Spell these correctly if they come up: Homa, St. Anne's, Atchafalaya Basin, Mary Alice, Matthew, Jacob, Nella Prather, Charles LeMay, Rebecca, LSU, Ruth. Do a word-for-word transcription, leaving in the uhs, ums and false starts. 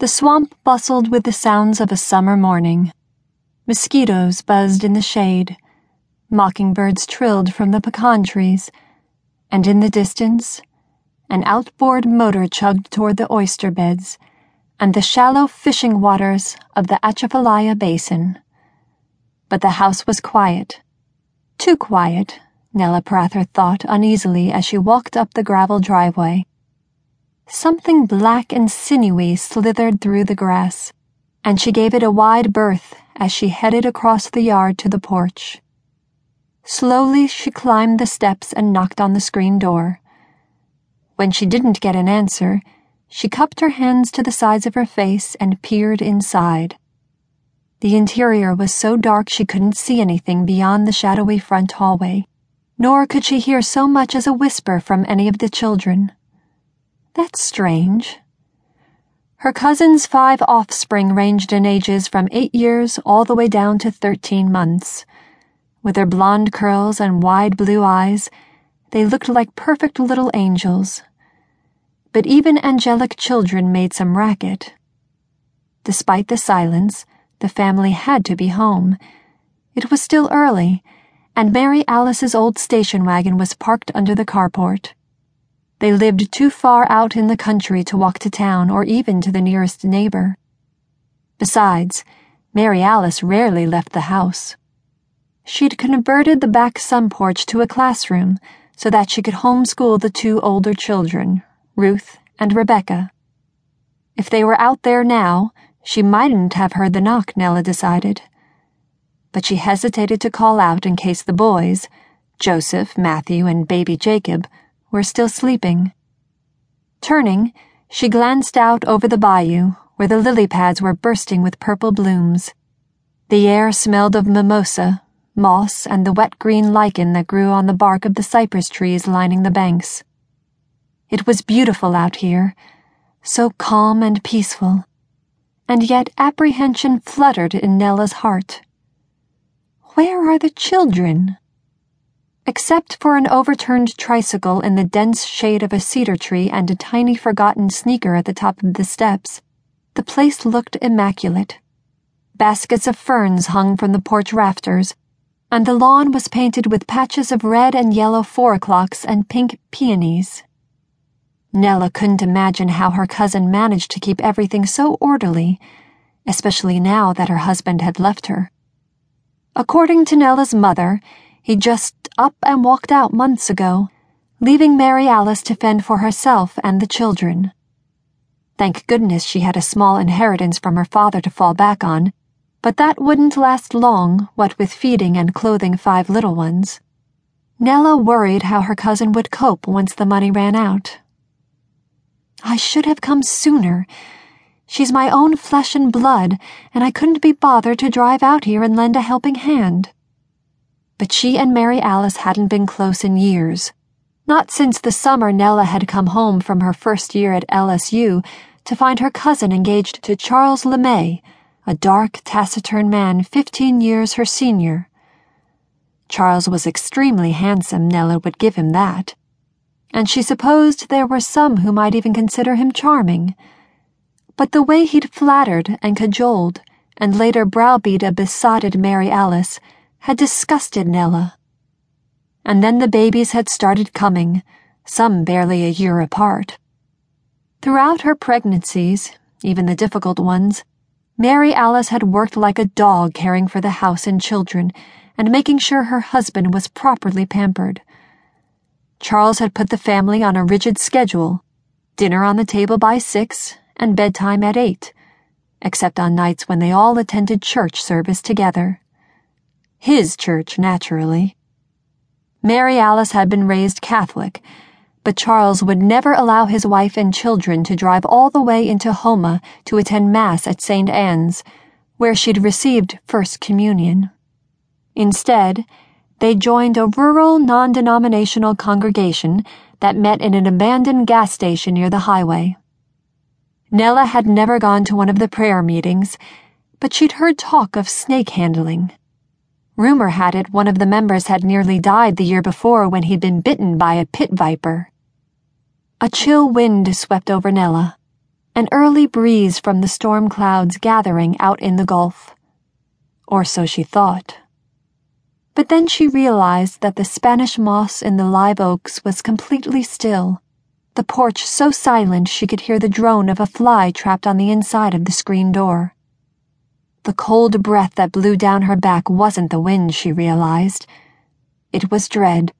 The swamp bustled with the sounds of a summer morning. Mosquitoes buzzed in the shade. Mockingbirds trilled from the pecan trees. And in the distance, an outboard motor chugged toward the oyster beds and the shallow fishing waters of the Atchafalaya Basin. But the house was quiet. Too quiet, Nella Prather thought uneasily as she walked up the gravel driveway. Something black and sinewy slithered through the grass, and she gave it a wide berth as she headed across the yard to the porch. Slowly she climbed the steps and knocked on the screen door. When she didn't get an answer, she cupped her hands to the sides of her face and peered inside. The interior was so dark she couldn't see anything beyond the shadowy front hallway, nor could she hear so much as a whisper from any of the children. That's strange. Her cousin's five offspring ranged in ages from eight years all the way down to thirteen months. With their blonde curls and wide blue eyes, they looked like perfect little angels. But even angelic children made some racket. Despite the silence, the family had to be home. It was still early, and Mary Alice's old station wagon was parked under the carport. They lived too far out in the country to walk to town or even to the nearest neighbor. Besides, Mary Alice rarely left the house. She'd converted the back sun porch to a classroom so that she could homeschool the two older children, Ruth and Rebecca. If they were out there now, she mightn't have heard the knock, Nella decided. But she hesitated to call out in case the boys, Joseph, Matthew, and baby Jacob, were still sleeping. Turning, she glanced out over the bayou, where the lily pads were bursting with purple blooms. The air smelled of mimosa, moss, and the wet green lichen that grew on the bark of the cypress trees lining the banks. It was beautiful out here, so calm and peaceful. And yet apprehension fluttered in Nella's heart. Where are the children? Except for an overturned tricycle in the dense shade of a cedar tree and a tiny forgotten sneaker at the top of the steps, the place looked immaculate. Baskets of ferns hung from the porch rafters, and the lawn was painted with patches of red and yellow four o'clocks and pink peonies. Nella couldn't imagine how her cousin managed to keep everything so orderly, especially now that her husband had left her. According to Nella's mother, he just up and walked out months ago, leaving Mary Alice to fend for herself and the children. Thank goodness she had a small inheritance from her father to fall back on, but that wouldn't last long, what with feeding and clothing five little ones. Nella worried how her cousin would cope once the money ran out. I should have come sooner. She's my own flesh and blood, and I couldn't be bothered to drive out here and lend a helping hand. But she and Mary Alice hadn't been close in years. Not since the summer Nella had come home from her first year at L S U to find her cousin engaged to Charles LeMay, a dark, taciturn man fifteen years her senior. Charles was extremely handsome, Nella would give him that. And she supposed there were some who might even consider him charming. But the way he'd flattered and cajoled, and later browbeat a besotted Mary Alice, had disgusted Nella. And then the babies had started coming, some barely a year apart. Throughout her pregnancies, even the difficult ones, Mary Alice had worked like a dog caring for the house and children, and making sure her husband was properly pampered. Charles had put the family on a rigid schedule, dinner on the table by six and bedtime at eight, except on nights when they all attended church service together. His church, naturally. Mary Alice had been raised Catholic, but Charles would never allow his wife and children to drive all the way into Homa to attend Mass at Saint Anne's, where she'd received First Communion. Instead, they joined a rural, non-denominational congregation that met in an abandoned gas station near the highway. Nella had never gone to one of the prayer meetings, but she'd heard talk of snake handling. Rumor had it one of the members had nearly died the year before when he'd been bitten by a pit viper. A chill wind swept over Nella, an early breeze from the storm clouds gathering out in the Gulf. Or so she thought. But then she realized that the Spanish moss in the live oaks was completely still, the porch so silent she could hear the drone of a fly trapped on the inside of the screen door. The cold breath that blew down her back wasn't the wind, she realized. It was dread,